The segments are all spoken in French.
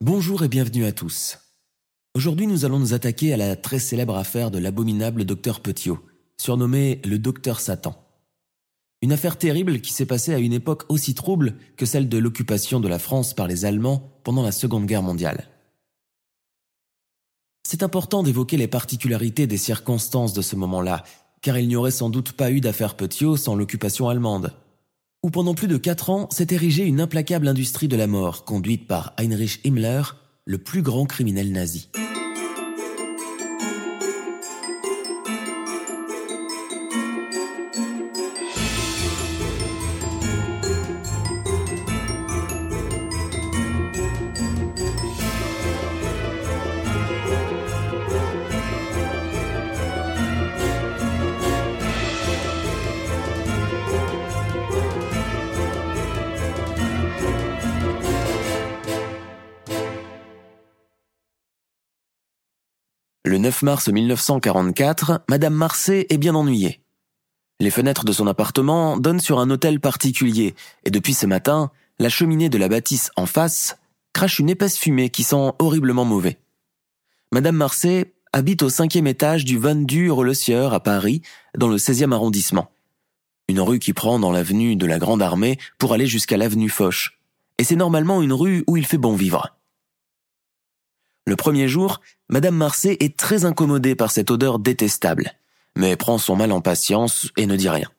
Bonjour et bienvenue à tous. Aujourd'hui, nous allons nous attaquer à la très célèbre affaire de l'abominable docteur Petiot, surnommé le docteur Satan. Une affaire terrible qui s'est passée à une époque aussi trouble que celle de l'occupation de la France par les Allemands pendant la Seconde Guerre mondiale. C'est important d'évoquer les particularités des circonstances de ce moment-là, car il n'y aurait sans doute pas eu d'affaire Petiot sans l'occupation allemande, où pendant plus de 4 ans s'est érigée une implacable industrie de la mort conduite par Heinrich Himmler, le plus grand criminel nazi. Le 9 mars 1944, Madame Marsay est bien ennuyée. Les fenêtres de son appartement donnent sur un hôtel particulier, et depuis ce matin, la cheminée de la bâtisse en face crache une épaisse fumée qui sent horriblement mauvais. Madame Marsay habite au 5e étage du 22 rue Le Sieur à Paris, dans le 16e arrondissement. Une rue qui prend dans l'avenue de la Grande Armée pour aller jusqu'à l'avenue Foch. Et c'est normalement une rue où il fait bon vivre. Le premier jour, Madame Marsay est très incommodée par cette odeur détestable, mais prend son mal en patience et ne dit rien.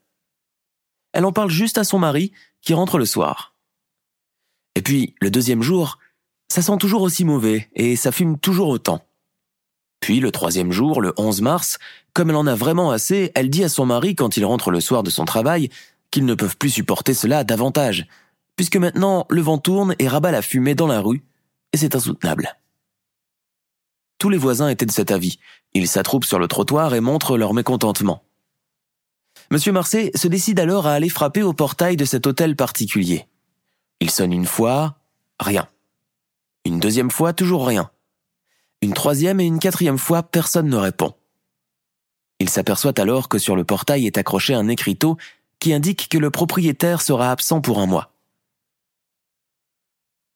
Elle en parle juste à son mari, qui rentre le soir. Et puis, le deuxième jour, ça sent toujours aussi mauvais et ça fume toujours autant. Puis, le troisième jour, le 11 mars, comme elle en a vraiment assez, elle dit à son mari quand il rentre le soir de son travail qu'ils ne peuvent plus supporter cela davantage, puisque maintenant le vent tourne et rabat la fumée dans la rue, et c'est insoutenable. Tous les voisins étaient de cet avis. Ils s'attroupent sur le trottoir et montrent leur mécontentement. Monsieur Marsay se décide alors à aller frapper au portail de cet hôtel particulier. Il sonne une fois, rien. Une deuxième fois, toujours rien. Une troisième et une quatrième fois, personne ne répond. Il s'aperçoit alors que sur le portail est accroché un écriteau qui indique que le propriétaire sera absent pour un mois.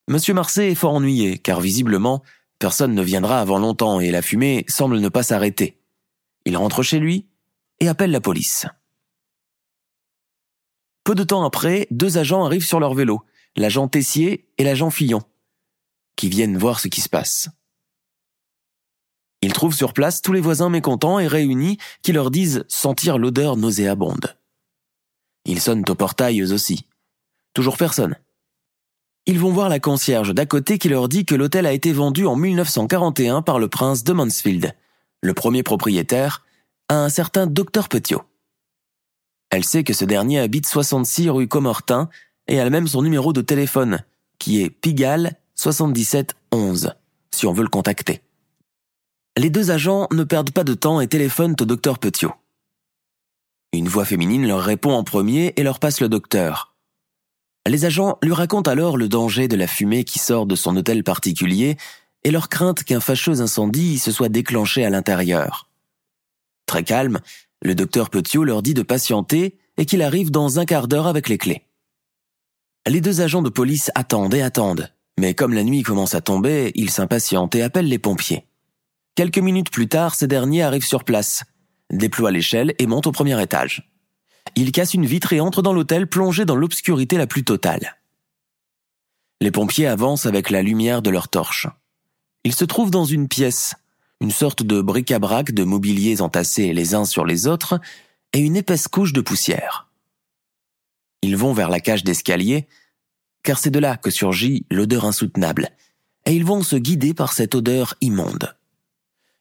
Monsieur Marsay est fort ennuyé, car visiblement, personne ne viendra avant longtemps et la fumée semble ne pas s'arrêter. Il rentre chez lui et appelle la police. Peu de temps après, 2 agents arrivent sur leur vélo, l'agent Tessier et l'agent Fillon, qui viennent voir ce qui se passe. Ils trouvent sur place tous les voisins mécontents et réunis qui leur disent sentir l'odeur nauséabonde. Ils sonnent au portail eux aussi. Toujours personne. Ils vont voir la concierge d'à côté qui leur dit que l'hôtel a été vendu en 1941 par le prince de Mansfield, le premier propriétaire, à un certain docteur Petiot. Elle sait que ce dernier habite 66 rue Comortin et a même son numéro de téléphone, qui est Pigalle 7711, si on veut le contacter. Les 2 agents ne perdent pas de temps et téléphonent au docteur Petiot. Une voix féminine leur répond en premier et leur passe le docteur. Les agents lui racontent alors le danger de la fumée qui sort de son hôtel particulier et leur crainte qu'un fâcheux incendie se soit déclenché à l'intérieur. Très calme, le docteur Petiot leur dit de patienter et qu'il arrive dans un quart d'heure avec les clés. Les 2 agents de police attendent et attendent, mais comme la nuit commence à tomber, ils s'impatientent et appellent les pompiers. Quelques minutes plus tard, ces derniers arrivent sur place, déploient l'échelle et montent au premier étage. Il casse une vitre et entre dans l'hôtel plongé dans l'obscurité la plus totale. Les pompiers avancent avec la lumière de leurs torches. Ils se trouvent dans une pièce, une sorte de bric-à-brac de mobiliers entassés les uns sur les autres et une épaisse couche de poussière. Ils vont vers la cage d'escalier, car c'est de là que surgit l'odeur insoutenable, et ils vont se guider par cette odeur immonde.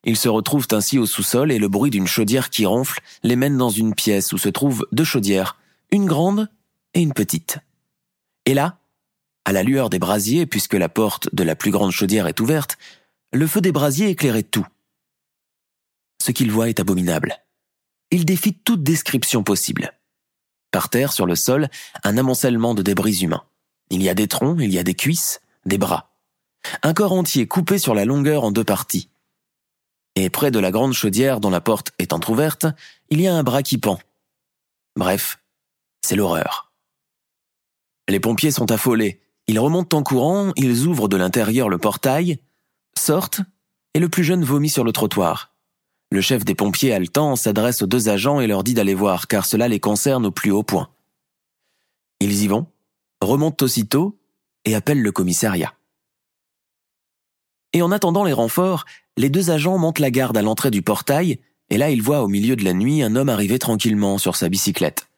Ils se retrouvent ainsi au sous-sol et le bruit d'une chaudière qui ronfle les mène dans une pièce où se trouvent deux chaudières, une grande et une petite. Et là, à la lueur des brasiers, puisque la porte de la plus grande chaudière est ouverte, le feu des brasiers éclairait tout. Ce qu'ils voient est abominable. Il défie toute description possible. Par terre, sur le sol, un amoncellement de débris humains. Il y a des troncs, il y a des cuisses, des bras. Un corps entier coupé sur la longueur en deux parties. Et près de la grande chaudière dont la porte est entrouverte, il y a un bras qui pend. Bref, c'est l'horreur. Les pompiers sont affolés. Ils remontent en courant, ils ouvrent de l'intérieur le portail, sortent, et le plus jeune vomit sur le trottoir. Le chef des pompiers haletant s'adresse aux deux agents et leur dit d'aller voir, car cela les concerne au plus haut point. Ils y vont, remontent aussitôt et appellent le commissariat. Et en attendant les renforts, les deux agents montent la garde à l'entrée du portail, et là ils voient au milieu de la nuit un homme arriver tranquillement sur sa bicyclette.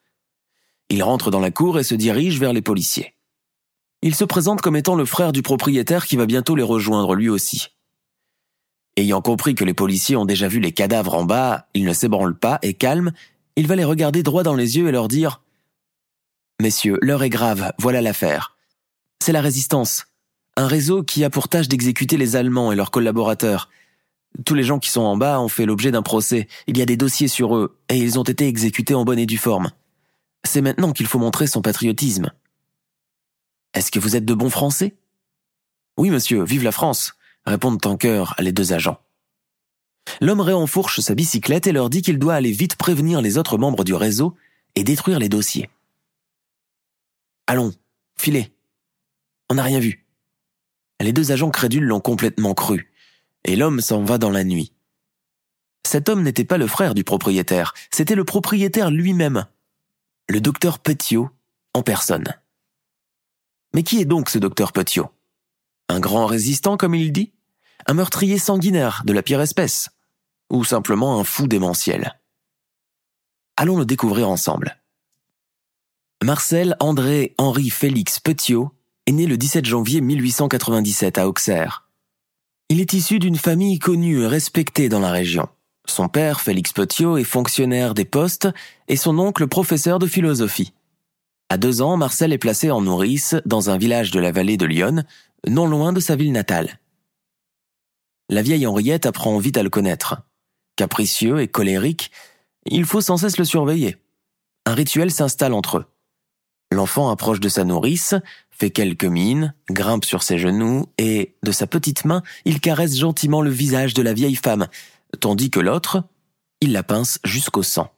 Il rentre dans la cour et se dirige vers les policiers. Il se présente comme étant le frère du propriétaire qui va bientôt les rejoindre lui aussi. Ayant compris que les policiers ont déjà vu les cadavres en bas, il ne s'ébranle pas et calme, il va les regarder droit dans les yeux et leur dire « Messieurs, l'heure est grave, voilà l'affaire. C'est la résistance, un réseau qui a pour tâche d'exécuter les Allemands et leurs collaborateurs. Tous les gens qui sont en bas ont fait l'objet d'un procès, il y a des dossiers sur eux et ils ont été exécutés en bonne et due forme. C'est maintenant qu'il faut montrer son patriotisme. Est-ce que vous êtes de bons Français ? Oui, monsieur, vive la France !» répondent en chœur les deux agents. L'homme réenfourche sa bicyclette et leur dit qu'il doit aller vite prévenir les autres membres du réseau et détruire les dossiers. « Allons, filez. On n'a rien vu. » Les deux agents crédules l'ont complètement cru, et l'homme s'en va dans la nuit. Cet homme n'était pas le frère du propriétaire, c'était le propriétaire lui-même, le docteur Petiot en personne. Mais qui est donc ce docteur Petiot ? Un grand résistant, comme il dit, un meurtrier sanguinaire de la pire espèce, ou simplement un fou démentiel. Allons le découvrir ensemble. Marcel André Henri Félix Petiot est né le 17 janvier 1897 à Auxerre. Il est issu d'une famille connue et respectée dans la région. Son père, Félix Petiot, est fonctionnaire des postes et son oncle professeur de philosophie. À 2 ans, Marcel est placé en nourrice dans un village de la vallée de l'Yonne, non loin de sa ville natale. La vieille Henriette apprend vite à le connaître. Capricieux et colérique, il faut sans cesse le surveiller. Un rituel s'installe entre eux. L'enfant approche de sa nourrice, fait quelques mines, grimpe sur ses genoux et, de sa petite main, il caresse gentiment le visage de la vieille femme, tandis que l'autre, il la pince jusqu'au sang.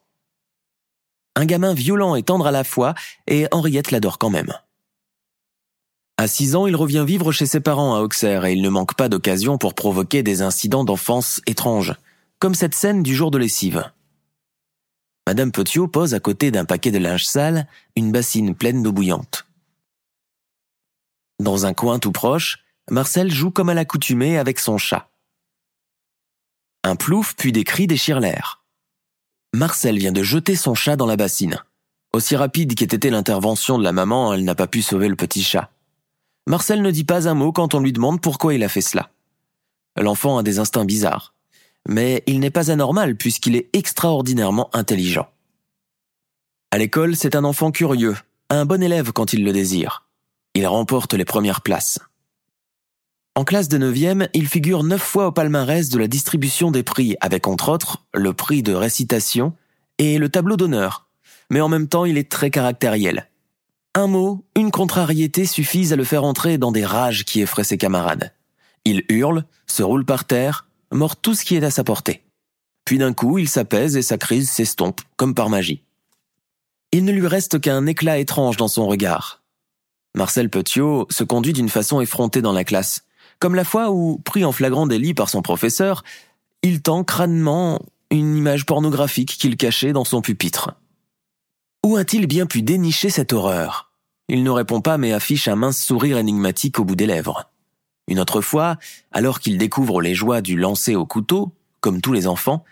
Un gamin violent et tendre à la fois, et Henriette l'adore quand même. À 6 ans, il revient vivre chez ses parents à Auxerre et il ne manque pas d'occasion pour provoquer des incidents d'enfance étranges, comme cette scène du jour de lessive. Madame Petiot pose à côté d'un paquet de linge sale une bassine pleine d'eau bouillante. Dans un coin tout proche, Marcel joue comme à l'accoutumée avec son chat. Un plouf puis des cris déchirent l'air. Marcel vient de jeter son chat dans la bassine. Aussi rapide qu'ait été l'intervention de la maman, elle n'a pas pu sauver le petit chat. Marcel ne dit pas un mot quand on lui demande pourquoi il a fait cela. L'enfant a des instincts bizarres, mais il n'est pas anormal puisqu'il est extraordinairement intelligent. À l'école, c'est un enfant curieux, un bon élève quand il le désire. Il remporte les premières places. En classe de 9e, il figure 9 fois au palmarès de la distribution des prix, avec entre autres le prix de récitation et le tableau d'honneur. Mais en même temps, il est très caractériel. Un mot, une contrariété suffisent à le faire entrer dans des rages qui effraient ses camarades. Il hurle, se roule par terre, mord tout ce qui est à sa portée. Puis d'un coup, il s'apaise et sa crise s'estompe, comme par magie. Il ne lui reste qu'un éclat étrange dans son regard. Marcel Petiot se conduit d'une façon effrontée dans la classe, comme la fois où, pris en flagrant délit par son professeur, il tend crânement une image pornographique qu'il cachait dans son pupitre. Où a-t-il bien pu dénicher cette horreur ? Il ne répond pas mais affiche un mince sourire énigmatique au bout des lèvres. Une autre fois, alors qu'il découvre les joies du lancer au couteau, comme tous les enfants,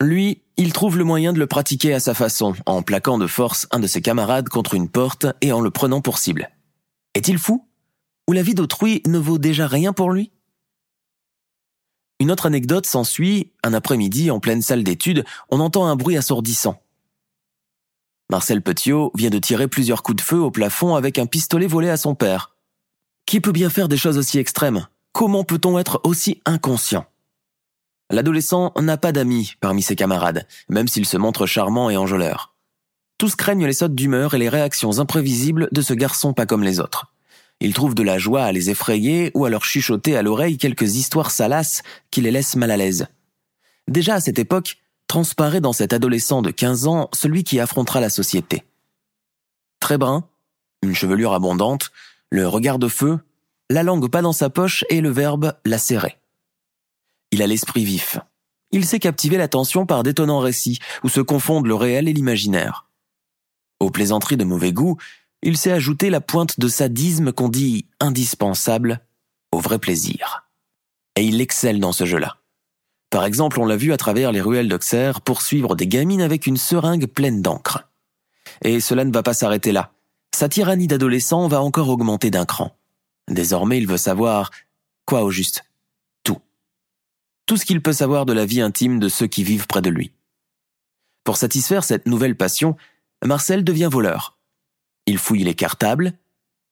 lui, il trouve le moyen de le pratiquer à sa façon, en plaquant de force un de ses camarades contre une porte et en le prenant pour cible. Est-il fou ? Ou la vie d'autrui ne vaut déjà rien pour lui ? Une autre anecdote s'ensuit, un après-midi, en pleine salle d'études, on entend un bruit assourdissant. Marcel Petiot vient de tirer plusieurs coups de feu au plafond avec un pistolet volé à son père. Qui peut bien faire des choses aussi extrêmes ? Comment peut-on être aussi inconscient ? L'adolescent n'a pas d'amis parmi ses camarades, même s'il se montre charmant et enjôleur. Tous craignent les sautes d'humeur et les réactions imprévisibles de ce garçon pas comme les autres. Ils trouvent de la joie à les effrayer ou à leur chuchoter à l'oreille quelques histoires salaces qui les laissent mal à l'aise. Déjà à cette époque, transparaît dans cet adolescent de 15 ans celui qui affrontera la société. Très brun, une chevelure abondante, le regard de feu, la langue pas dans sa poche et le verbe « lacérer ». Il a l'esprit vif. Il sait captiver l'attention par d'étonnants récits où se confondent le réel et l'imaginaire. Aux plaisanteries de mauvais goût, il sait ajouter la pointe de sadisme qu'on dit indispensable au vrai plaisir. Et il excelle dans ce jeu-là. Par exemple, on l'a vu à travers les ruelles d'Auxerre poursuivre des gamines avec une seringue pleine d'encre. Et cela ne va pas s'arrêter là. Sa tyrannie d'adolescent va encore augmenter d'un cran. Désormais, il veut savoir quoi au juste ? Tout. Tout ce qu'il peut savoir de la vie intime de ceux qui vivent près de lui. Pour satisfaire cette nouvelle passion, Marcel devient voleur. Il fouille les cartables,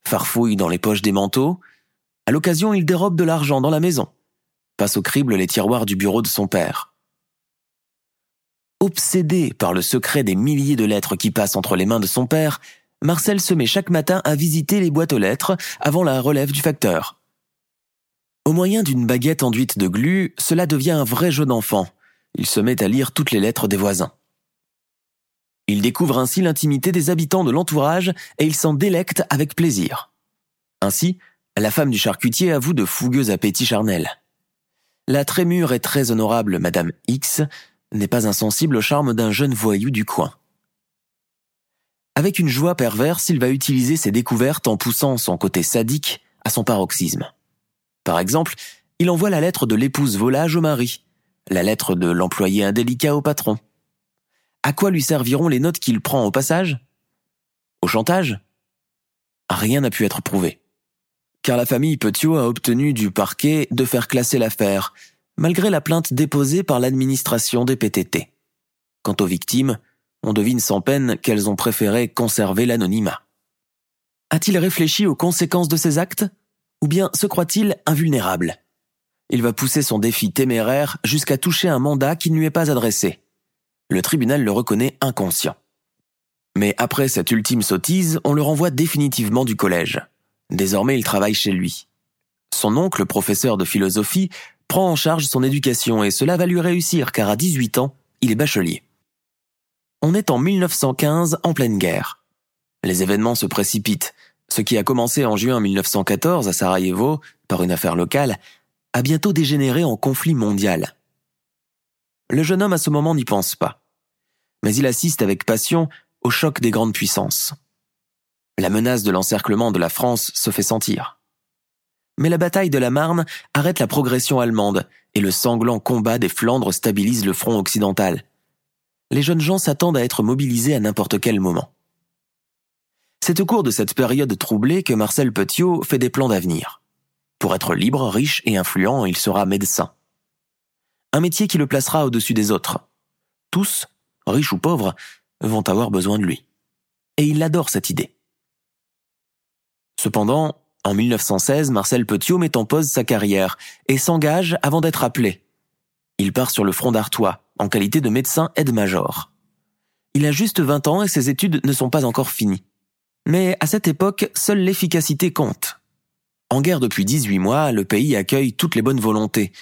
farfouille dans les poches des manteaux. À l'occasion, il dérobe de l'argent dans la maison. Passe au crible les tiroirs du bureau de son père. Obsédé par le secret des milliers de lettres qui passent entre les mains de son père, Marcel se met chaque matin à visiter les boîtes aux lettres avant la relève du facteur. Au moyen d'une baguette enduite de glu, cela devient un vrai jeu d'enfant. Il se met à lire toutes les lettres des voisins. Il découvre ainsi l'intimité des habitants de l'entourage et il s'en délecte avec plaisir. Ainsi, la femme du charcutier avoue de fougueux appétits charnels. La très mûre et très honorable Madame X n'est pas insensible au charme d'un jeune voyou du coin. Avec une joie perverse, il va utiliser ses découvertes en poussant son côté sadique à son paroxysme. Par exemple, il envoie la lettre de l'épouse volage au mari, la lettre de l'employé indélicat au patron. À quoi lui serviront les notes qu'il prend au passage ? Au chantage ? Rien n'a pu être prouvé. Car la famille Petiot a obtenu du parquet de faire classer l'affaire, malgré la plainte déposée par l'administration des PTT. Quant aux victimes, on devine sans peine qu'elles ont préféré conserver l'anonymat. A-t-il réfléchi aux conséquences de ses actes ? Ou bien se croit-il invulnérable ? Il va pousser son défi téméraire jusqu'à toucher un mandat qui ne lui est pas adressé. Le tribunal le reconnaît inconscient. Mais après cette ultime sottise, on le renvoie définitivement du collège. Désormais, il travaille chez lui. Son oncle, professeur de philosophie, prend en charge son éducation et cela va lui réussir car à 18 ans, il est bachelier. On est en 1915, en pleine guerre. Les événements se précipitent. Ce qui a commencé en juin 1914 à Sarajevo, par une affaire locale, a bientôt dégénéré en conflit mondial. Le jeune homme à ce moment n'y pense pas. Mais il assiste avec passion au choc des grandes puissances. La menace de l'encerclement de la France se fait sentir. Mais la bataille de la Marne arrête la progression allemande et le sanglant combat des Flandres stabilise le front occidental. Les jeunes gens s'attendent à être mobilisés à n'importe quel moment. C'est au cours de cette période troublée que Marcel Petiot fait des plans d'avenir. Pour être libre, riche et influent, il sera médecin. Un métier qui le placera au-dessus des autres. Tous, riches ou pauvres, vont avoir besoin de lui. Et il adore cette idée. Cependant, en 1916, Marcel Petiot met en pause sa carrière et s'engage avant d'être appelé. Il part sur le front d'Artois, en qualité de médecin aide-major. Il a juste 20 ans et ses études ne sont pas encore finies. Mais à cette époque, seule l'efficacité compte. En guerre depuis 18 mois, le pays accueille toutes les bonnes volontés.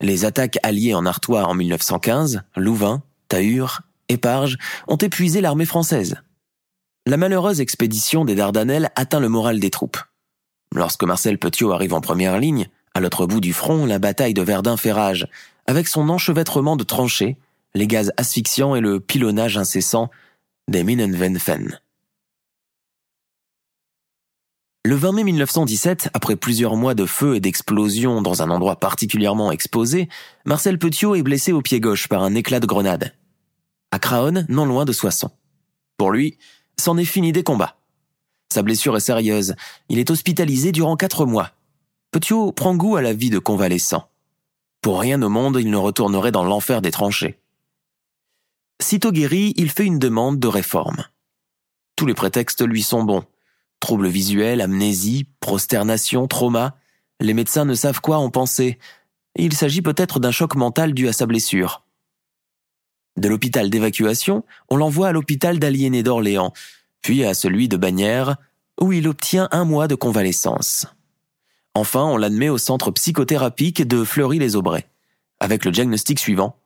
Les attaques alliées en Artois en 1915, Louvain, Tahure, Éparges, ont épuisé l'armée française. La malheureuse expédition des Dardanelles atteint le moral des troupes. Lorsque Marcel Petiot arrive en première ligne, à l'autre bout du front, la bataille de Verdun fait rage, avec son enchevêtrement de tranchées, les gaz asphyxiants et le pilonnage incessant des Minenwenfen. Le 20 mai 1917, après plusieurs mois de feu et d'explosions dans un endroit particulièrement exposé, Marcel Petiot est blessé au pied gauche par un éclat de grenade. À Craonne, non loin de Soissons. Pour lui, c'en est fini des combats. Sa blessure est sérieuse. Il est hospitalisé durant 4 mois. Petiot prend goût à la vie de convalescent. Pour rien au monde, il ne retournerait dans l'enfer des tranchées. Sitôt guéri, il fait une demande de réforme. Tous les prétextes lui sont bons. Troubles visuels, amnésie, prosternation, trauma. Les médecins ne savent quoi en penser. Il s'agit peut-être d'un choc mental dû à sa blessure. De l'hôpital d'évacuation, on l'envoie à l'hôpital d'aliénés d'Orléans, puis à celui de Bagnères, où il obtient 1 mois de convalescence. Enfin, on l'admet au centre psychothérapique de Fleury-les-Aubrais, avec le diagnostic suivant,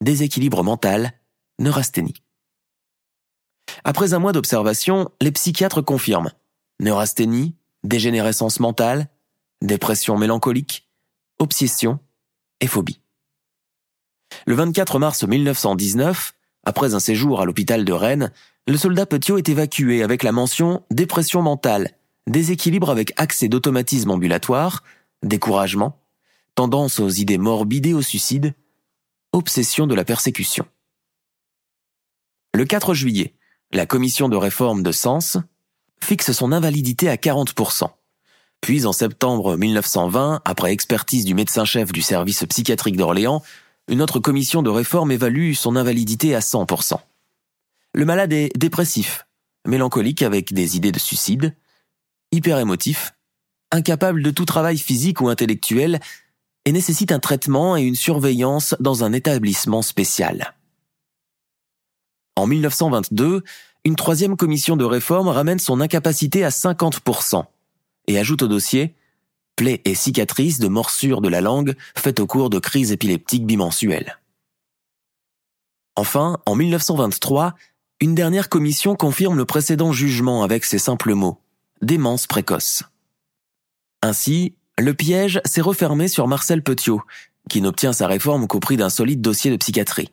déséquilibre mental, neurasthénie. Après 1 mois d'observation, les psychiatres confirment neurasthénie, dégénérescence mentale, dépression mélancolique, obsession et phobie. Le 24 mars 1919, après un séjour à l'hôpital de Rennes, le soldat Petiot est évacué avec la mention « dépression mentale », déséquilibre avec accès d'automatisme ambulatoire, découragement, tendance aux idées morbides et au suicide, obsession de la persécution. Le 4 juillet, la commission de réforme de Sens fixe son invalidité à 40%. Puis en septembre 1920, après expertise du médecin-chef du service psychiatrique d'Orléans, une autre commission de réforme évalue son invalidité à 100%. Le malade est dépressif, mélancolique avec des idées de suicide, hyperémotif, incapable de tout travail physique ou intellectuel et nécessite un traitement et une surveillance dans un établissement spécial. En 1922, une 3e commission de réforme ramène son incapacité à 50% et ajoute au dossier « plaies et cicatrices de morsures de la langue faites au cours de crises épileptiques bimensuelles ». Enfin, en 1923, une dernière commission confirme le précédent jugement avec ces simples mots « démence précoce ». Ainsi, le piège s'est refermé sur Marcel Petiot, qui n'obtient sa réforme qu'au prix d'un solide dossier de psychiatrie.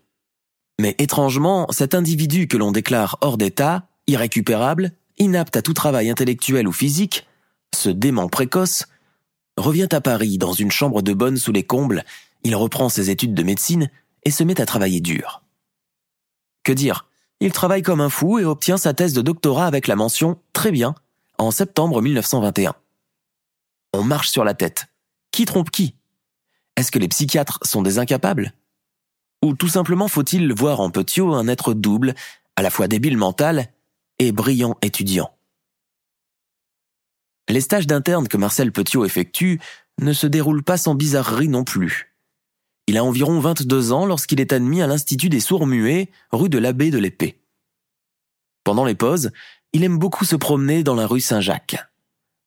Mais étrangement, cet individu que l'on déclare hors d'état, irrécupérable, inapte à tout travail intellectuel ou physique, ce dément précoce, revient à Paris dans une chambre de bonne sous les combles, il reprend ses études de médecine et se met à travailler dur. Que dire, il travaille comme un fou et obtient sa thèse de doctorat avec la mention « très bien » en septembre 1921. On marche sur la tête. Qui trompe qui ? Est-ce que les psychiatres sont des incapables ? Ou tout simplement faut-il voir en Petiot un être double, à la fois débile mental et brillant étudiant ? Les stages d'interne que Marcel Petiot effectue ne se déroulent pas sans bizarrerie non plus. Il a environ 22 ans lorsqu'il est admis à l'Institut des Sourds-Muets, rue de l'Abbé de l'Épée. Pendant les pauses, il aime beaucoup se promener dans la rue Saint-Jacques.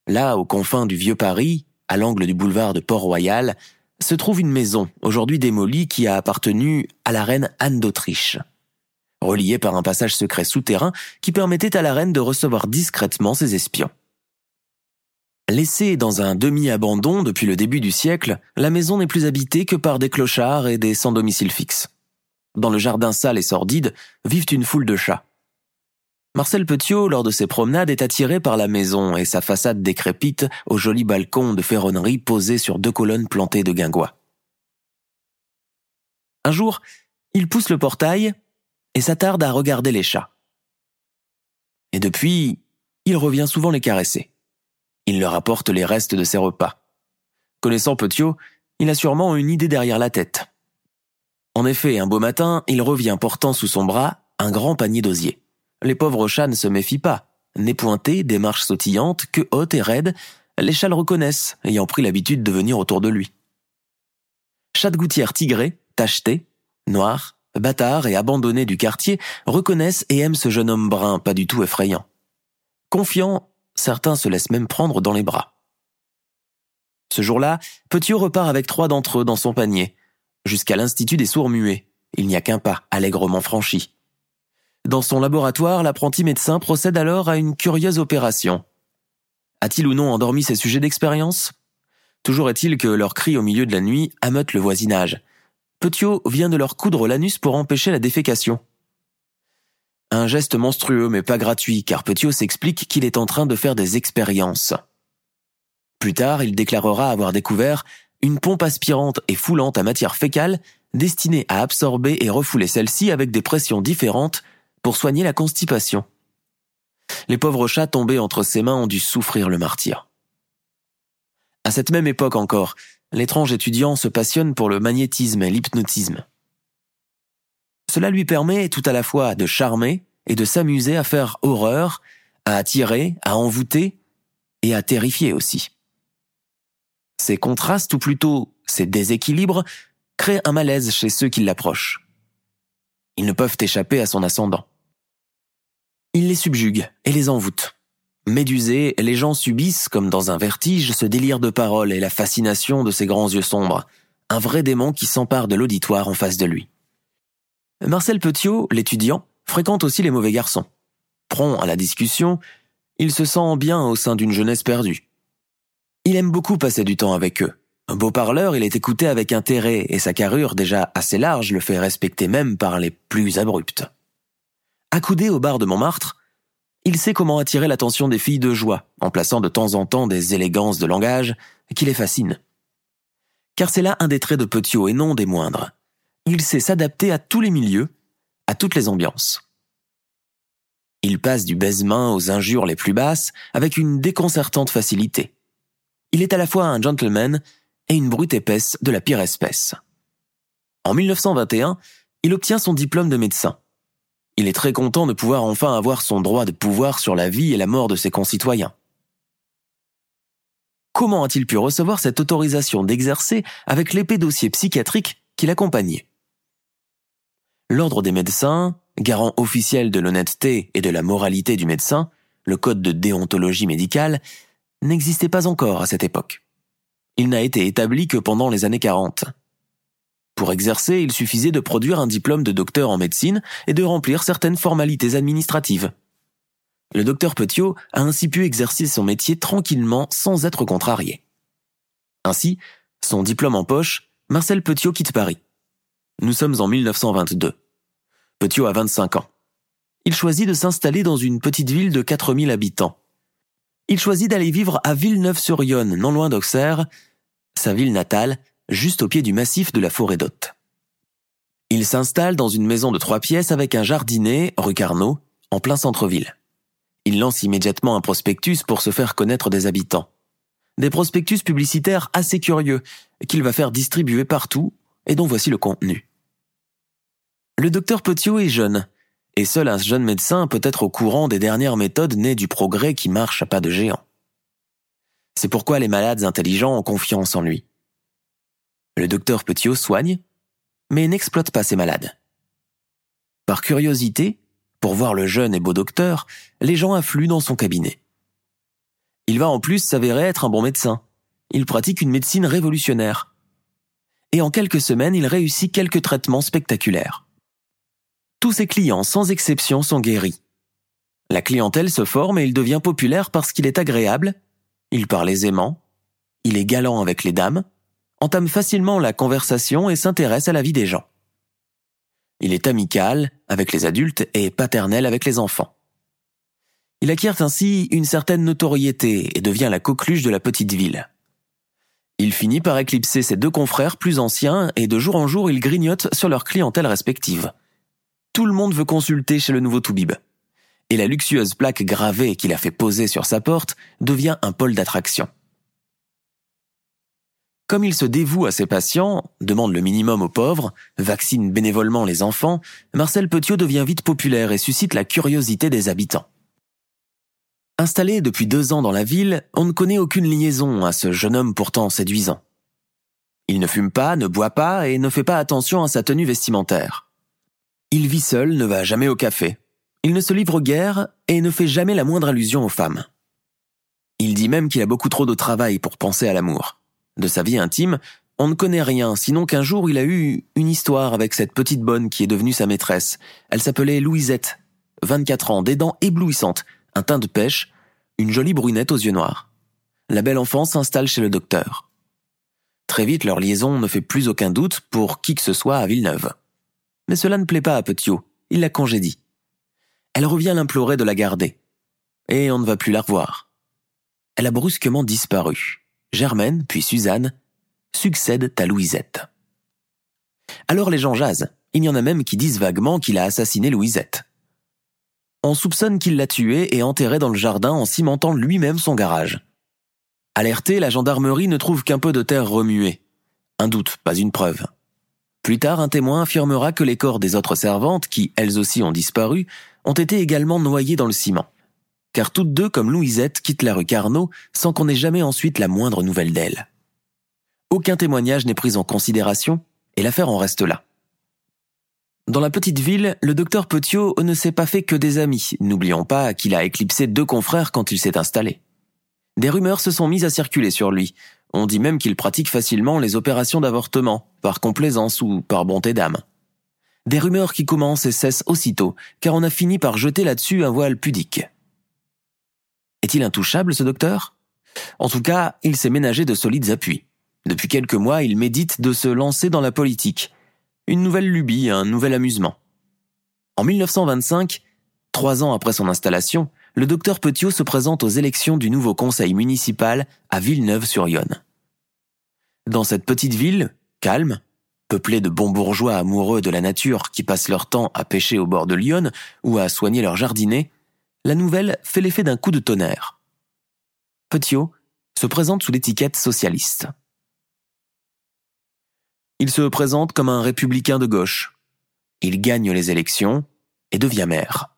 Là, aux confins du Vieux-Paris, à l'angle du boulevard de Port-Royal, se trouve une maison, aujourd'hui démolie, qui a appartenu à la reine Anne d'Autriche, reliée par un passage secret souterrain qui permettait à la reine de recevoir discrètement ses espions. Laissée dans un demi-abandon depuis le début du siècle, la maison n'est plus habitée que par des clochards et des sans domicile fixe. Dans le jardin sale et sordide vivent une foule de chats. Marcel Petiot, lors de ses promenades, est attiré par la maison et sa façade décrépite au joli balcon de ferronnerie posé sur 2 colonnes plantées de guingois. Un jour, il pousse le portail et s'attarde à regarder les chats. Et depuis, il revient souvent les caresser. Il leur apporte les restes de ses repas. Connaissant Petiot, il a sûrement une idée derrière la tête. En effet, un beau matin, il revient portant sous son bras un grand panier d'osier. Les pauvres chats ne se méfient pas. Nez pointé, démarche sautillante, queue haute et raide, les chats le reconnaissent, ayant pris l'habitude de venir autour de lui. Chats de gouttière tigrés, tachetés, noirs, bâtards et abandonnés du quartier reconnaissent et aiment ce jeune homme brun, pas du tout effrayant. Confiant, certains se laissent même prendre dans les bras. Ce jour-là, Petiot repart avec 3 d'entre eux dans son panier, jusqu'à l'Institut des Sourds-Muets. Il n'y a qu'un pas, allègrement franchi. Dans son laboratoire, l'apprenti médecin procède alors à une curieuse opération. A-t-il ou non endormi ses sujets d'expérience ? Toujours est-il que leurs cris au milieu de la nuit ameutent le voisinage. Petiot vient de leur coudre l'anus pour empêcher la défécation. Un geste monstrueux mais pas gratuit, car Petiot s'explique qu'il est en train de faire des expériences. Plus tard, il déclarera avoir découvert une pompe aspirante et foulante à matière fécale destinée à absorber et refouler celle-ci avec des pressions différentes pour soigner la constipation. Les pauvres chats tombés entre ses mains ont dû souffrir le martyre. À cette même époque encore, l'étrange étudiant se passionne pour le magnétisme et l'hypnotisme. Cela lui permet tout à la fois de charmer et de s'amuser à faire horreur, à attirer, à envoûter et à terrifier aussi. Ces contrastes, ou plutôt ces déséquilibres, créent un malaise chez ceux qui l'approchent. Ils ne peuvent échapper à son ascendant. Il les subjugue et les envoûte. Médusés, les gens subissent, comme dans un vertige, ce délire de parole et la fascination de ses grands yeux sombres, un vrai démon qui s'empare de l'auditoire en face de lui. Marcel Petiot, l'étudiant, fréquente aussi les mauvais garçons. Prompt à la discussion, il se sent bien au sein d'une jeunesse perdue. Il aime beaucoup passer du temps avec eux. Un beau parleur, il est écouté avec intérêt et sa carrure déjà assez large le fait respecter même par les plus abruptes. Accoudé au bar de Montmartre, il sait comment attirer l'attention des filles de joie en plaçant de temps en temps des élégances de langage qui les fascinent. Car c'est là un des traits de Petiot et non des moindres. Il sait s'adapter à tous les milieux, à toutes les ambiances. Il passe du baise-main aux injures les plus basses avec une déconcertante facilité. Il est à la fois un gentleman et une brute épaisse de la pire espèce. En 1921, il obtient son diplôme de médecin. Il est très content de pouvoir enfin avoir son droit de pouvoir sur la vie et la mort de ses concitoyens. Comment a-t-il pu recevoir cette autorisation d'exercer avec l'épais dossier psychiatrique qui l'accompagnait ? L'ordre des médecins, garant officiel de l'honnêteté et de la moralité du médecin, le code de déontologie médicale, n'existait pas encore à cette époque. Il n'a été établi que pendant les années 40. Pour exercer, il suffisait de produire un diplôme de docteur en médecine et de remplir certaines formalités administratives. Le docteur Petiot a ainsi pu exercer son métier tranquillement sans être contrarié. Ainsi, son diplôme en poche, Marcel Petiot quitte Paris. Nous sommes en 1922. Petiot a 25 ans. Il choisit de s'installer dans une petite ville de 4000 habitants. Il choisit d'aller vivre à Villeneuve-sur-Yonne, non loin d'Auxerre, sa ville natale, juste au pied du massif de la Forêt d'Hôte. Il s'installe dans une maison de 3 pièces avec un jardinet, rue Carnot, en plein centre-ville. Il lance immédiatement un prospectus pour se faire connaître des habitants. Des prospectus publicitaires assez curieux, qu'il va faire distribuer partout, et dont voici le contenu. Le docteur Petiot est jeune, et seul un jeune médecin peut être au courant des dernières méthodes nées du progrès qui marche à pas de géant. C'est pourquoi les malades intelligents ont confiance en lui. Le docteur Petiot soigne, mais n'exploite pas ses malades. Par curiosité, pour voir le jeune et beau docteur, les gens affluent dans son cabinet. Il va en plus s'avérer être un bon médecin. Il pratique une médecine révolutionnaire. Et en quelques semaines, il réussit quelques traitements spectaculaires. Tous ses clients, sans exception, sont guéris. La clientèle se forme et il devient populaire parce qu'il est agréable, il parle aisément, il est galant avec les dames, entame facilement la conversation et s'intéresse à la vie des gens. Il est amical avec les adultes et paternel avec les enfants. Il acquiert ainsi une certaine notoriété et devient la coqueluche de la petite ville. Il finit par éclipser ses 2 confrères plus anciens et de jour en jour il grignote sur leur clientèle respective. Tout le monde veut consulter chez le nouveau Toubib. Et la luxueuse plaque gravée qu'il a fait poser sur sa porte devient un pôle d'attraction. Comme il se dévoue à ses patients, demande le minimum aux pauvres, vaccine bénévolement les enfants, Marcel Petiot devient vite populaire et suscite la curiosité des habitants. Installé depuis 2 ans dans la ville, on ne connaît aucune liaison à ce jeune homme pourtant séduisant. Il ne fume pas, ne boit pas et ne fait pas attention à sa tenue vestimentaire. Il vit seul, ne va jamais au café. Il ne se livre guère et ne fait jamais la moindre allusion aux femmes. Il dit même qu'il a beaucoup trop de travail pour penser à l'amour. De sa vie intime, on ne connaît rien, sinon qu'un jour il a eu une histoire avec cette petite bonne qui est devenue sa maîtresse. Elle s'appelait Louisette, 24 ans, des dents éblouissantes, un teint de pêche, une jolie brunette aux yeux noirs. La belle enfant s'installe chez le docteur. Très vite, leur liaison ne fait plus aucun doute pour qui que ce soit à Villeneuve. Mais cela ne plaît pas à Petiot, il la congédie. Elle revient l'implorer de la garder. Et on ne va plus la revoir. Elle a brusquement disparu. Germaine, puis Suzanne, succèdent à Louisette. Alors les gens jasent, il y en a même qui disent vaguement qu'il a assassiné Louisette. On soupçonne qu'il l'a tuée et enterrée dans le jardin en cimentant lui-même son garage. Alertée, la gendarmerie ne trouve qu'un peu de terre remuée. Un doute, pas une preuve. Plus tard, un témoin affirmera que les corps des autres servantes, qui elles aussi ont disparu, ont été également noyés dans le ciment. Car toutes deux, comme Louisette, quittent la rue Carnot sans qu'on ait jamais ensuite la moindre nouvelle d'elles. Aucun témoignage n'est pris en considération et l'affaire en reste là. Dans la petite ville, le docteur Petiot ne s'est pas fait que des amis, n'oublions pas qu'il a éclipsé 2 confrères quand il s'est installé. Des rumeurs se sont mises à circuler sur lui. On dit même qu'il pratique facilement les opérations d'avortement, par complaisance ou par bonté d'âme. Des rumeurs qui commencent et cessent aussitôt, car on a fini par jeter là-dessus un voile pudique. Est-il intouchable, ce docteur ? En tout cas, il s'est ménagé de solides appuis. Depuis quelques mois, il médite de se lancer dans la politique. Une nouvelle lubie, un nouvel amusement. En 1925, 3 ans après son installation, le docteur Petiot se présente aux élections du nouveau conseil municipal à Villeneuve-sur-Yonne. Dans cette petite ville, calme, peuplée de bons bourgeois amoureux de la nature qui passent leur temps à pêcher au bord de l'Yonne ou à soigner leurs jardinets, la nouvelle fait l'effet d'un coup de tonnerre. Petiot se présente sous l'étiquette socialiste. Il se présente comme un républicain de gauche. Il gagne les élections et devient maire.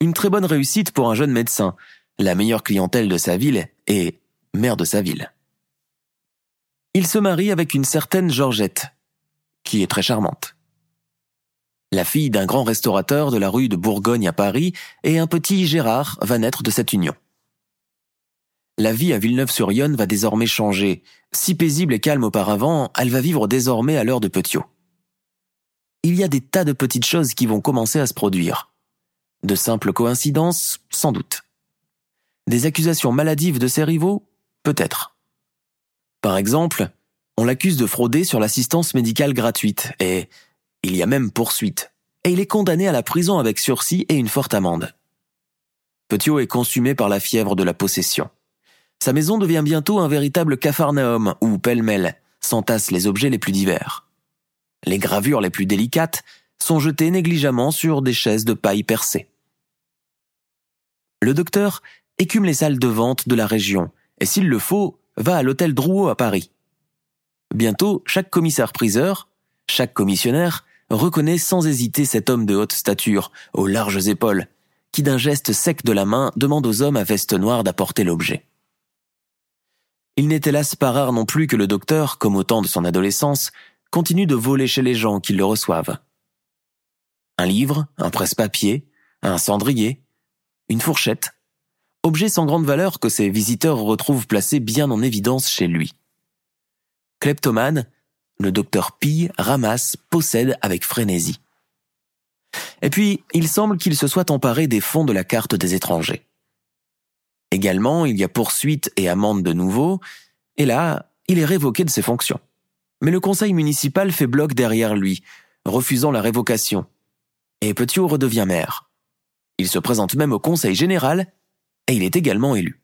Une très bonne réussite pour un jeune médecin, la meilleure clientèle de sa ville et maire de sa ville. Il se marie avec une certaine Georgette, qui est très charmante. La fille d'un grand restaurateur de la rue de Bourgogne à Paris et un petit Gérard va naître de cette union. La vie à Villeneuve-sur-Yonne va désormais changer. Si paisible et calme auparavant, elle va vivre désormais à l'heure de Petiot. Il y a des tas de petites choses qui vont commencer à se produire. De simples coïncidences, sans doute. Des accusations maladives de ses rivaux, peut-être. Par exemple, on l'accuse de frauder sur l'assistance médicale gratuite et il y a même poursuite. Et il est condamné à la prison avec sursis et une forte amende. Petiot est consumé par la fièvre de la possession. Sa maison devient bientôt un véritable capharnaüm où, pêle-mêle, s'entassent les objets les plus divers. Les gravures les plus délicates sont jetées négligemment sur des chaises de paille percées. Le docteur écume les salles de vente de la région et, s'il le faut, va à l'hôtel Drouot à Paris. Bientôt, chaque commissaire-priseur, chaque commissionnaire reconnaît sans hésiter cet homme de haute stature, aux larges épaules, qui d'un geste sec de la main demande aux hommes à veste noire d'apporter l'objet. Il n'est hélas pas rare non plus que le docteur, comme au temps de son adolescence, continue de voler chez les gens qui le reçoivent. Un livre, un presse-papier, un cendrier, une fourchette, objets sans grande valeur que ses visiteurs retrouvent placés bien en évidence chez lui. Kleptomane, le docteur pille, ramasse, possède avec frénésie. Et puis, il semble qu'il se soit emparé des fonds de la carte des étrangers. Également, il y a poursuite et amende de nouveau, et là, il est révoqué de ses fonctions. Mais le conseil municipal fait bloc derrière lui, refusant la révocation. Et Petiot redevient maire. Il se présente même au conseil général, et il est également élu.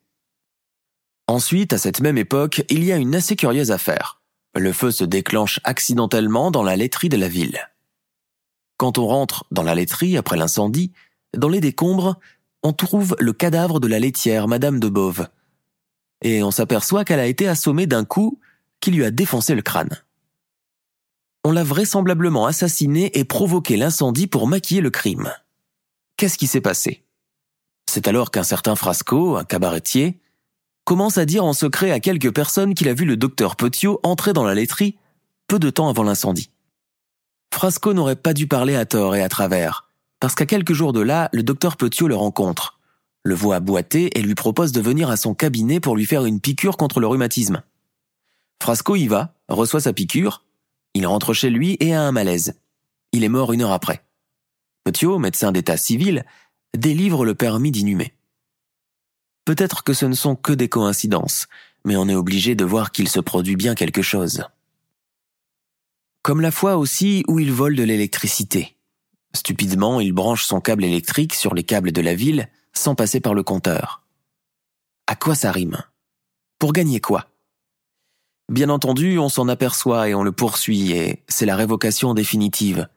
Ensuite, à cette même époque, il y a une assez curieuse affaire. Le feu se déclenche accidentellement dans la laiterie de la ville. Quand on rentre dans la laiterie après l'incendie, dans les décombres, on trouve le cadavre de la laitière, Madame de Beauve. Et on s'aperçoit qu'elle a été assommée d'un coup qui lui a défoncé le crâne. On l'a vraisemblablement assassinée et provoqué l'incendie pour maquiller le crime. Qu'est-ce qui s'est passé ? C'est alors qu'un certain Frasco, un cabaretier, commence à dire en secret à quelques personnes qu'il a vu le docteur Petiot entrer dans la laiterie peu de temps avant l'incendie. Frasco n'aurait pas dû parler à tort et à travers. Parce qu'à quelques jours de là, le docteur Petiot le rencontre, le voit boiter et lui propose de venir à son cabinet pour lui faire une piqûre contre le rhumatisme. Frasco y va, reçoit sa piqûre, il rentre chez lui et a un malaise. Il est mort 1 heure après. Petiot, médecin d'état civil, délivre le permis d'inhumer. Peut-être que ce ne sont que des coïncidences, mais on est obligé de voir qu'il se produit bien quelque chose. Comme la fois aussi où il vole de l'électricité. Stupidement, il branche son câble électrique sur les câbles de la ville sans passer par le compteur. À quoi ça rime ? Pour gagner quoi ? Bien entendu, on s'en aperçoit et on le poursuit et c'est la révocation définitive.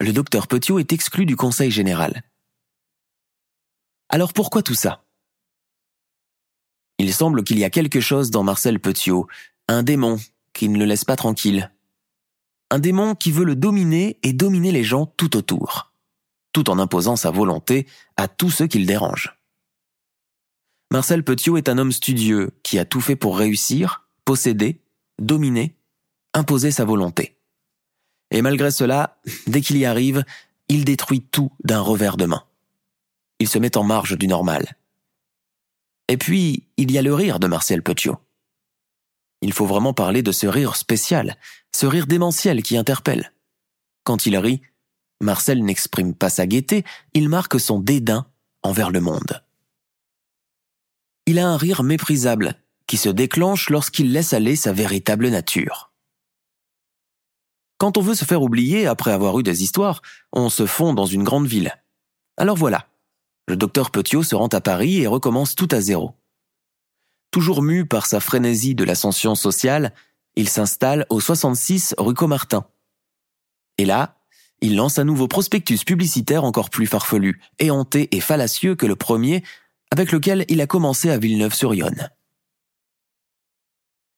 Le docteur Petiot est exclu du conseil général. Alors pourquoi tout ça ? Il semble qu'il y a quelque chose dans Marcel Petiot, un démon qui ne le laisse pas tranquille. Un démon qui veut le dominer et dominer les gens tout autour, tout en imposant sa volonté à tous ceux qu'il dérange. Marcel Petiot est un homme studieux qui a tout fait pour réussir, posséder, dominer, imposer sa volonté. Et malgré cela, dès qu'il y arrive, il détruit tout d'un revers de main. Il se met en marge du normal. Et puis, il y a le rire de Marcel Petiot. Il faut vraiment parler de ce rire spécial, ce rire démentiel qui interpelle. Quand il rit, Marcel n'exprime pas sa gaieté, il marque son dédain envers le monde. Il a un rire méprisable qui se déclenche lorsqu'il laisse aller sa véritable nature. Quand on veut se faire oublier après avoir eu des histoires, on se fond dans une grande ville. Alors voilà. Le docteur Petiot se rend à Paris et recommence tout à zéro. Toujours mu par sa frénésie de l'ascension sociale, il s'installe au 66 rue Caumartin. Et là, il lance un nouveau prospectus publicitaire encore plus farfelu, éhonté et fallacieux que le premier avec lequel il a commencé à Villeneuve-sur-Yonne.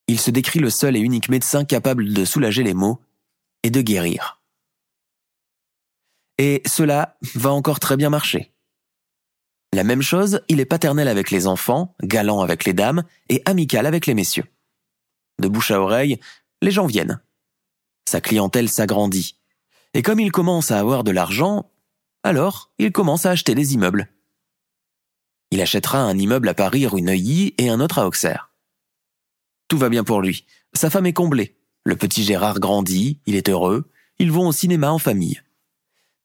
Il se décrit le seul et unique médecin capable de soulager les maux et de guérir. Et cela va encore très bien marcher. La même chose, il est paternel avec les enfants, galant avec les dames et amical avec les messieurs. De bouche à oreille, les gens viennent. Sa clientèle s'agrandit. Et comme il commence à avoir de l'argent, alors il commence à acheter des immeubles. Il achètera un immeuble à Paris rue Neuilly et un autre à Auxerre. Tout va bien pour lui. Sa femme est comblée. Le petit Gérard grandit, il est heureux. Ils vont au cinéma en famille.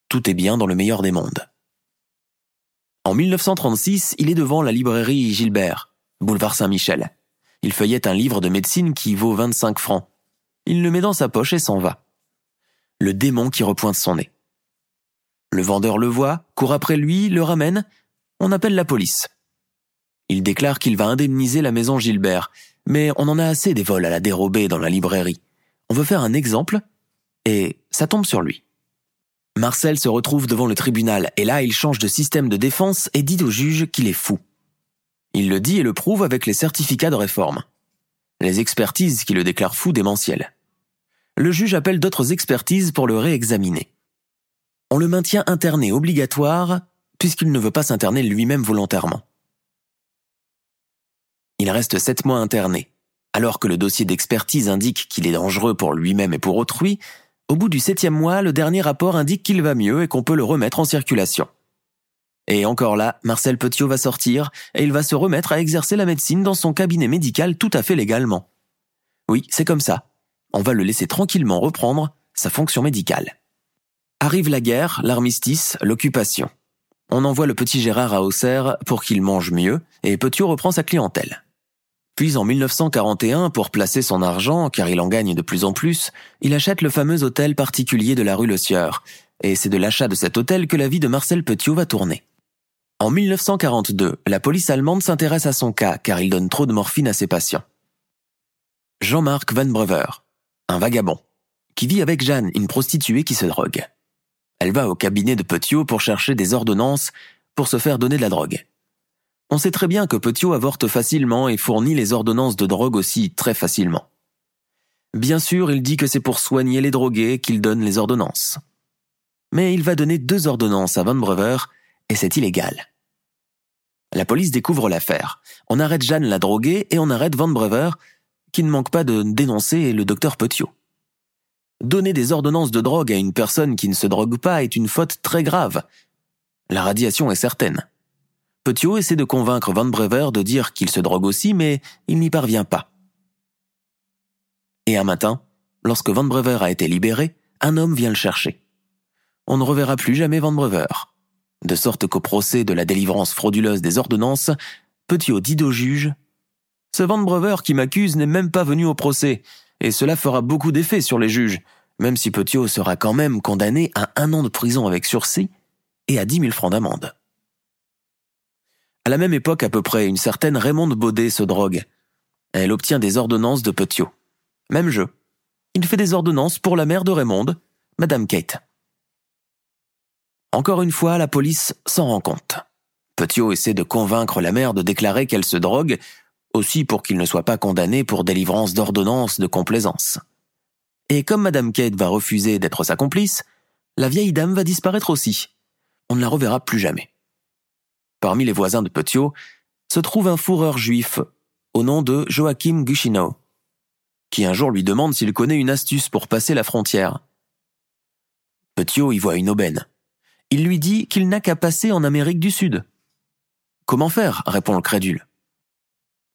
Tout est bien dans le meilleur des mondes. En 1936, il est devant la librairie Gilbert, boulevard Saint-Michel. Il feuillette un livre de médecine qui vaut 25 francs. Il le met dans sa poche et s'en va. Le démon qui repointe son nez. Le vendeur le voit, court après lui, le ramène. On appelle la police. Il déclare qu'il va indemniser la maison Gilbert, mais on en a assez des vols à la dérobée dans la librairie. On veut faire un exemple et ça tombe sur lui. Marcel se retrouve devant le tribunal et là, il change de système de défense et dit au juge qu'il est fou. Il le dit et le prouve avec les certificats de réforme. Les expertises qui le déclarent fou démentiel. Le juge appelle d'autres expertises pour le réexaminer. On le maintient interné obligatoire puisqu'il ne veut pas s'interner lui-même volontairement. Il reste 7 mois interné. Alors que le dossier d'expertise indique qu'il est dangereux pour lui-même et pour autrui, au bout du 7e mois, le dernier rapport indique qu'il va mieux et qu'on peut le remettre en circulation. Et encore là, Marcel Petiot va sortir et il va se remettre à exercer la médecine dans son cabinet médical tout à fait légalement. Oui, c'est comme ça. On va le laisser tranquillement reprendre sa fonction médicale. Arrive la guerre, l'armistice, l'occupation. On envoie le petit Gérard à Auxerre pour qu'il mange mieux et Petiot reprend sa clientèle. Puis en 1941, pour placer son argent, car il en gagne de plus en plus, il achète le fameux hôtel particulier de la rue Le Sieur. Et c'est de l'achat de cet hôtel que la vie de Marcel Petiot va tourner. En 1942, la police allemande s'intéresse à son cas, car il donne trop de morphine à ses patients. Jean-Marc Van Brever, un vagabond, qui vit avec Jeanne, une prostituée qui se drogue. Elle va au cabinet de Petiot pour chercher des ordonnances pour se faire donner de la drogue. On sait très bien que Petiot avorte facilement et fournit les ordonnances de drogue aussi très facilement. Bien sûr, il dit que c'est pour soigner les drogués qu'il donne les ordonnances. Mais il va donner 2 ordonnances à Van Brever et c'est illégal. La police découvre l'affaire. On arrête Jeanne la droguée et on arrête Van Brever, qui ne manque pas de dénoncer le docteur Petiot. Donner des ordonnances de drogue à une personne qui ne se drogue pas est une faute très grave. La radiation est certaine. Petiot essaie de convaincre Van Brever de dire qu'il se drogue aussi, mais il n'y parvient pas. Et un matin, lorsque Van Brever a été libéré, un homme vient le chercher. On ne reverra plus jamais Van Brever. De sorte qu'au procès de la délivrance frauduleuse des ordonnances, Petiot dit au juge « Ce Van Brever qui m'accuse n'est même pas venu au procès, et cela fera beaucoup d'effet sur les juges, même si Petiot sera quand même condamné à 1 an de prison avec sursis et à 10 000 francs d'amende. » À la même époque à peu près, une certaine Raymonde Baudet se drogue. Elle obtient des ordonnances de Petiot. Même jeu. Il fait des ordonnances pour la mère de Raymonde, Madame Kate. Encore une fois, la police s'en rend compte. Petiot essaie de convaincre la mère de déclarer qu'elle se drogue, aussi pour qu'il ne soit pas condamné pour délivrance d'ordonnances de complaisance. Et comme Madame Kate va refuser d'être sa complice, la vieille dame va disparaître aussi. On ne la reverra plus jamais. Parmi les voisins de Petiot se trouve un fourreur juif au nom de Joachim Guschinow, qui un jour lui demande s'il connaît une astuce pour passer la frontière. Petiot y voit une aubaine. Il lui dit qu'il n'a qu'à passer en Amérique du Sud. « Comment faire ?» répond le crédule.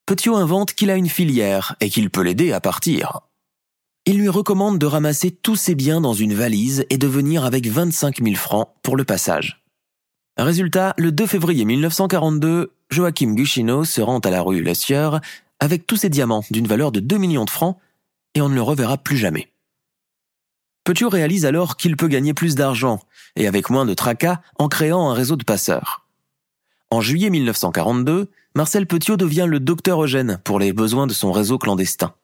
Petiot invente qu'il a une filière et qu'il peut l'aider à partir. Il lui recommande de ramasser tous ses biens dans une valise et de venir avec 25 000 francs pour le passage. Résultat, le 2 février 1942, Joachim Guschinow se rend à la rue Le Sieur avec tous ses diamants d'une valeur de 2 millions de francs et on ne le reverra plus jamais. Petiot réalise alors qu'il peut gagner plus d'argent et avec moins de tracas en créant un réseau de passeurs. En juillet 1942, Marcel Petiot devient le docteur Eugène pour les besoins de son réseau clandestin.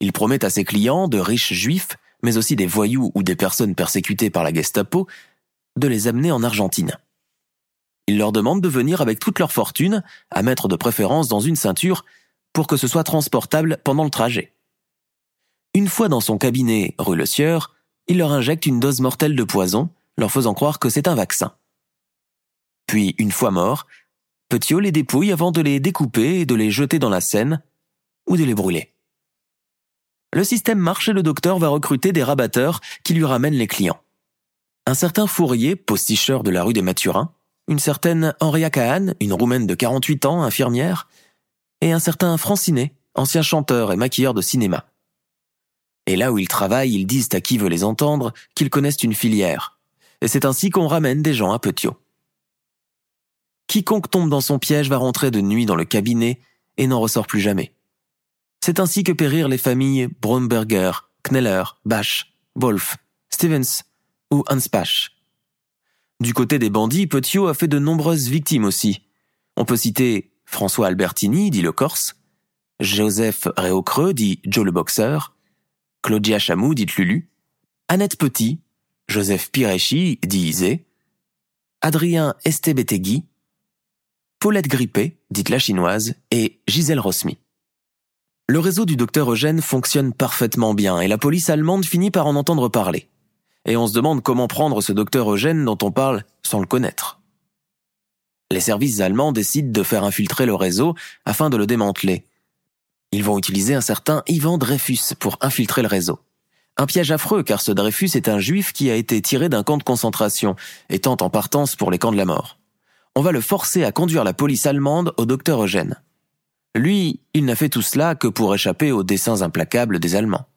Il promet à ses clients, de riches juifs, mais aussi des voyous ou des personnes persécutées par la Gestapo, de les amener en Argentine. Il leur demande de venir avec toute leur fortune, à mettre de préférence dans une ceinture, pour que ce soit transportable pendant le trajet. Une fois dans son cabinet, rue Le Sieur, il leur injecte une dose mortelle de poison, leur faisant croire que c'est un vaccin. Puis, une fois morts, Petiot les dépouille avant de les découper et de les jeter dans la Seine, ou de les brûler. Le système marche et le docteur va recruter des rabatteurs qui lui ramènent les clients. Un certain Fourier, posticheur de la rue des Mathurins, une certaine Henria Cahan, une Roumaine de 48 ans, infirmière, et un certain Francinet, ancien chanteur et maquilleur de cinéma. Et là où ils travaillent, ils disent à qui veut les entendre qu'ils connaissent une filière. Et c'est ainsi qu'on ramène des gens à Petiot. Quiconque tombe dans son piège va rentrer de nuit dans le cabinet et n'en ressort plus jamais. C'est ainsi que périrent les familles Bromberger, Kneller, Bach, Wolf, Stevens ou Hans Pasch. Du côté des bandits, Petiot a fait de nombreuses victimes aussi. On peut citer François Albertini, dit le Corse, Joseph Réaucreux, dit Joe le Boxeur, Claudia Chamou, dit Lulu, Annette Petit, Joseph Pirechi, dit Isée, Adrien Estebetegui, Paulette Grippé, dite la Chinoise, et Gisèle Rosmy. Le réseau du docteur Eugène fonctionne parfaitement bien et la police allemande finit par en entendre parler. Et on se demande comment prendre ce docteur Eugène dont on parle sans le connaître. Les services allemands décident de faire infiltrer le réseau afin de le démanteler. Ils vont utiliser un certain Ivan Dreyfus pour infiltrer le réseau. Un piège affreux car ce Dreyfus est un juif qui a été tiré d'un camp de concentration, étant en partance pour les camps de la mort. On va le forcer à conduire la police allemande au docteur Eugène. Lui, il n'a fait tout cela que pour échapper aux desseins implacables des Allemands.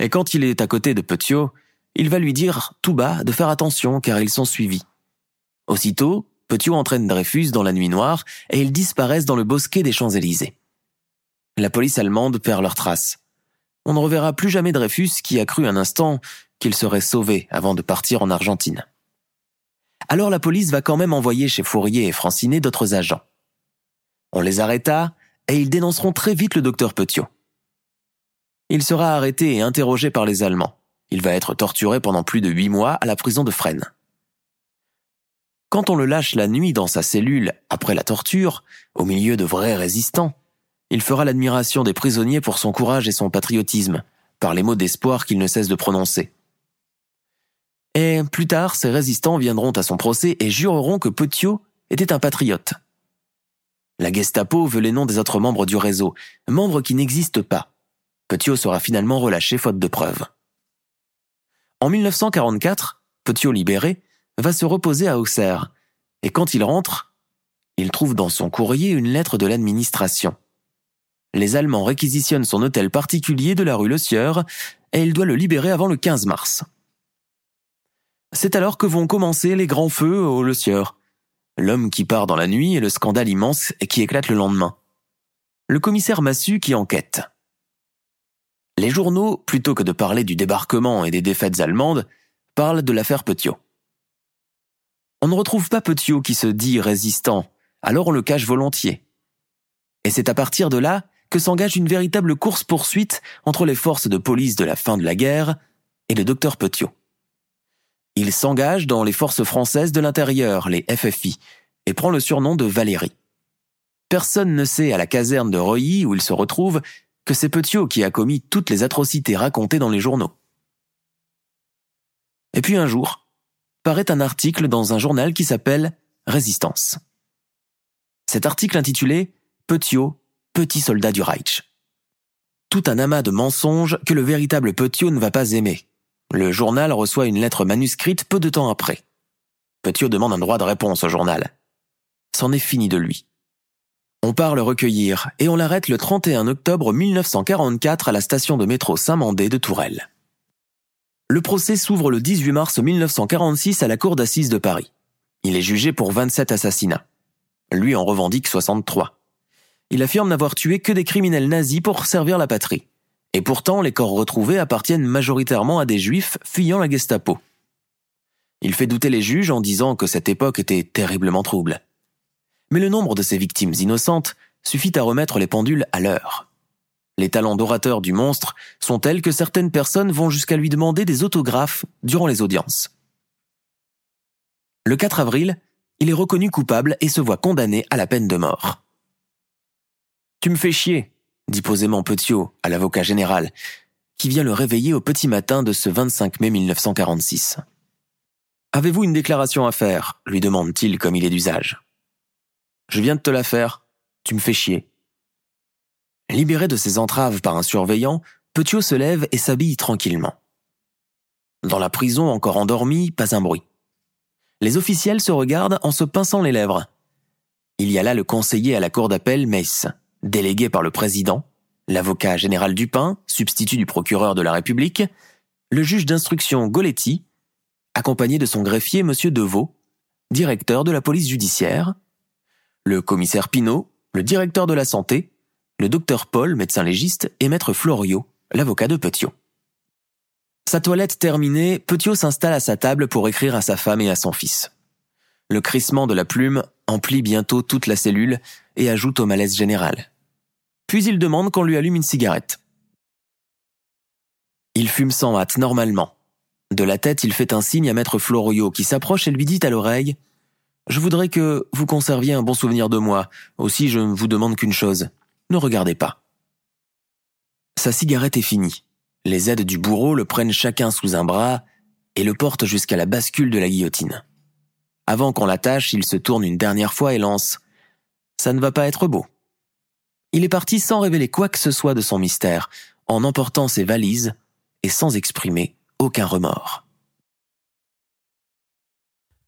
Et quand il est à côté de Petiot, il va lui dire tout bas de faire attention car ils sont suivis. Aussitôt, Petiot entraîne Dreyfus dans la nuit noire et ils disparaissent dans le bosquet des Champs-Élysées. La police allemande perd leurs traces. On ne reverra plus jamais Dreyfus qui a cru un instant qu'il serait sauvé avant de partir en Argentine. Alors la police va quand même envoyer chez Fourier et Francinet d'autres agents. On les arrêta et ils dénonceront très vite le docteur Petiot. Il sera arrêté et interrogé par les Allemands. Il va être torturé pendant plus de 8 mois à la prison de Fresnes. Quand on le lâche la nuit dans sa cellule après la torture, au milieu de vrais résistants, il fera l'admiration des prisonniers pour son courage et son patriotisme, par les mots d'espoir qu'il ne cesse de prononcer. Et plus tard, ces résistants viendront à son procès et jureront que Petiot était un patriote. La Gestapo veut les noms des autres membres du réseau, membres qui n'existent pas. Petiot sera finalement relâché faute de preuves. En 1944, Petiot libéré va se reposer à Auxerre, et quand il rentre, il trouve dans son courrier une lettre de l'administration. Les Allemands réquisitionnent son hôtel particulier de la rue Le Sieur et il doit le libérer avant le 15 mars. C'est alors que vont commencer les grands feux au Le Sieur. L'homme qui part dans la nuit et le scandale immense qui éclate le lendemain. Le commissaire Massu qui enquête. Les journaux, plutôt que de parler du débarquement et des défaites allemandes, parlent de l'affaire Petiot. On ne retrouve pas Petiot qui se dit résistant, alors on le cache volontiers. Et c'est à partir de là que s'engage une véritable course-poursuite entre les forces de police de la fin de la guerre et le docteur Petiot. Il s'engage dans les forces françaises de l'intérieur, les FFI, et prend le surnom de Valérie. Personne ne sait à la caserne de Reuilly où il se retrouve que c'est Petiot qui a commis toutes les atrocités racontées dans les journaux. Et puis un jour, paraît un article dans un journal qui s'appelle « Résistance ». Cet article intitulé « Petiot, petit soldat du Reich ». Tout un amas de mensonges que le véritable Petiot ne va pas aimer. Le journal reçoit une lettre manuscrite peu de temps après. Petiot demande un droit de réponse au journal. C'en est fini de lui. On part le recueillir et on l'arrête le 31 octobre 1944 à la station de métro Saint-Mandé de Tourelle. Le procès s'ouvre le 18 mars 1946 à la cour d'assises de Paris. Il est jugé pour 27 assassinats. Lui en revendique 63. Il affirme n'avoir tué que des criminels nazis pour servir la patrie. Et pourtant, les corps retrouvés appartiennent majoritairement à des juifs fuyant la Gestapo. Il fait douter les juges en disant que cette époque était terriblement trouble. Mais le nombre de ces victimes innocentes suffit à remettre les pendules à l'heure. Les talents d'orateur du monstre sont tels que certaines personnes vont jusqu'à lui demander des autographes durant les audiences. Le 4 avril, il est reconnu coupable et se voit condamné à la peine de mort. « Tu me fais chier », dit posément Petiot à l'avocat général, qui vient le réveiller au petit matin de ce 25 mai 1946. « Avez-vous une déclaration à faire ?» lui demande-t-il comme il est d'usage. « Je viens de te la faire, tu me fais chier. » Libéré de ses entraves par un surveillant, Petiot se lève et s'habille tranquillement. Dans la prison, encore endormie, pas un bruit. Les officiels se regardent en se pinçant les lèvres. Il y a là le conseiller à la cour d'appel Meiss, délégué par le président, l'avocat général Dupin, substitut du procureur de la République, le juge d'instruction Goletti, accompagné de son greffier M. Deveau, directeur de la police judiciaire, le commissaire Pinault, le directeur de la santé, le docteur Paul, médecin légiste, et maître Floriot, l'avocat de Petiot. Sa toilette terminée, Petiot s'installe à sa table pour écrire à sa femme et à son fils. Le crissement de la plume emplit bientôt toute la cellule et ajoute au malaise général. Puis il demande qu'on lui allume une cigarette. Il fume sans hâte normalement. De la tête, il fait un signe à maître Floriot qui s'approche et lui dit à l'oreille: « Je voudrais que vous conserviez un bon souvenir de moi. Aussi, je ne vous demande qu'une chose. Ne regardez pas. » Sa cigarette est finie. Les aides du bourreau le prennent chacun sous un bras et le portent jusqu'à la bascule de la guillotine. Avant qu'on l'attache, il se tourne une dernière fois et lance: « Ça ne va pas être beau. » Il est parti sans révéler quoi que ce soit de son mystère, en emportant ses valises et sans exprimer aucun remords.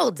Hold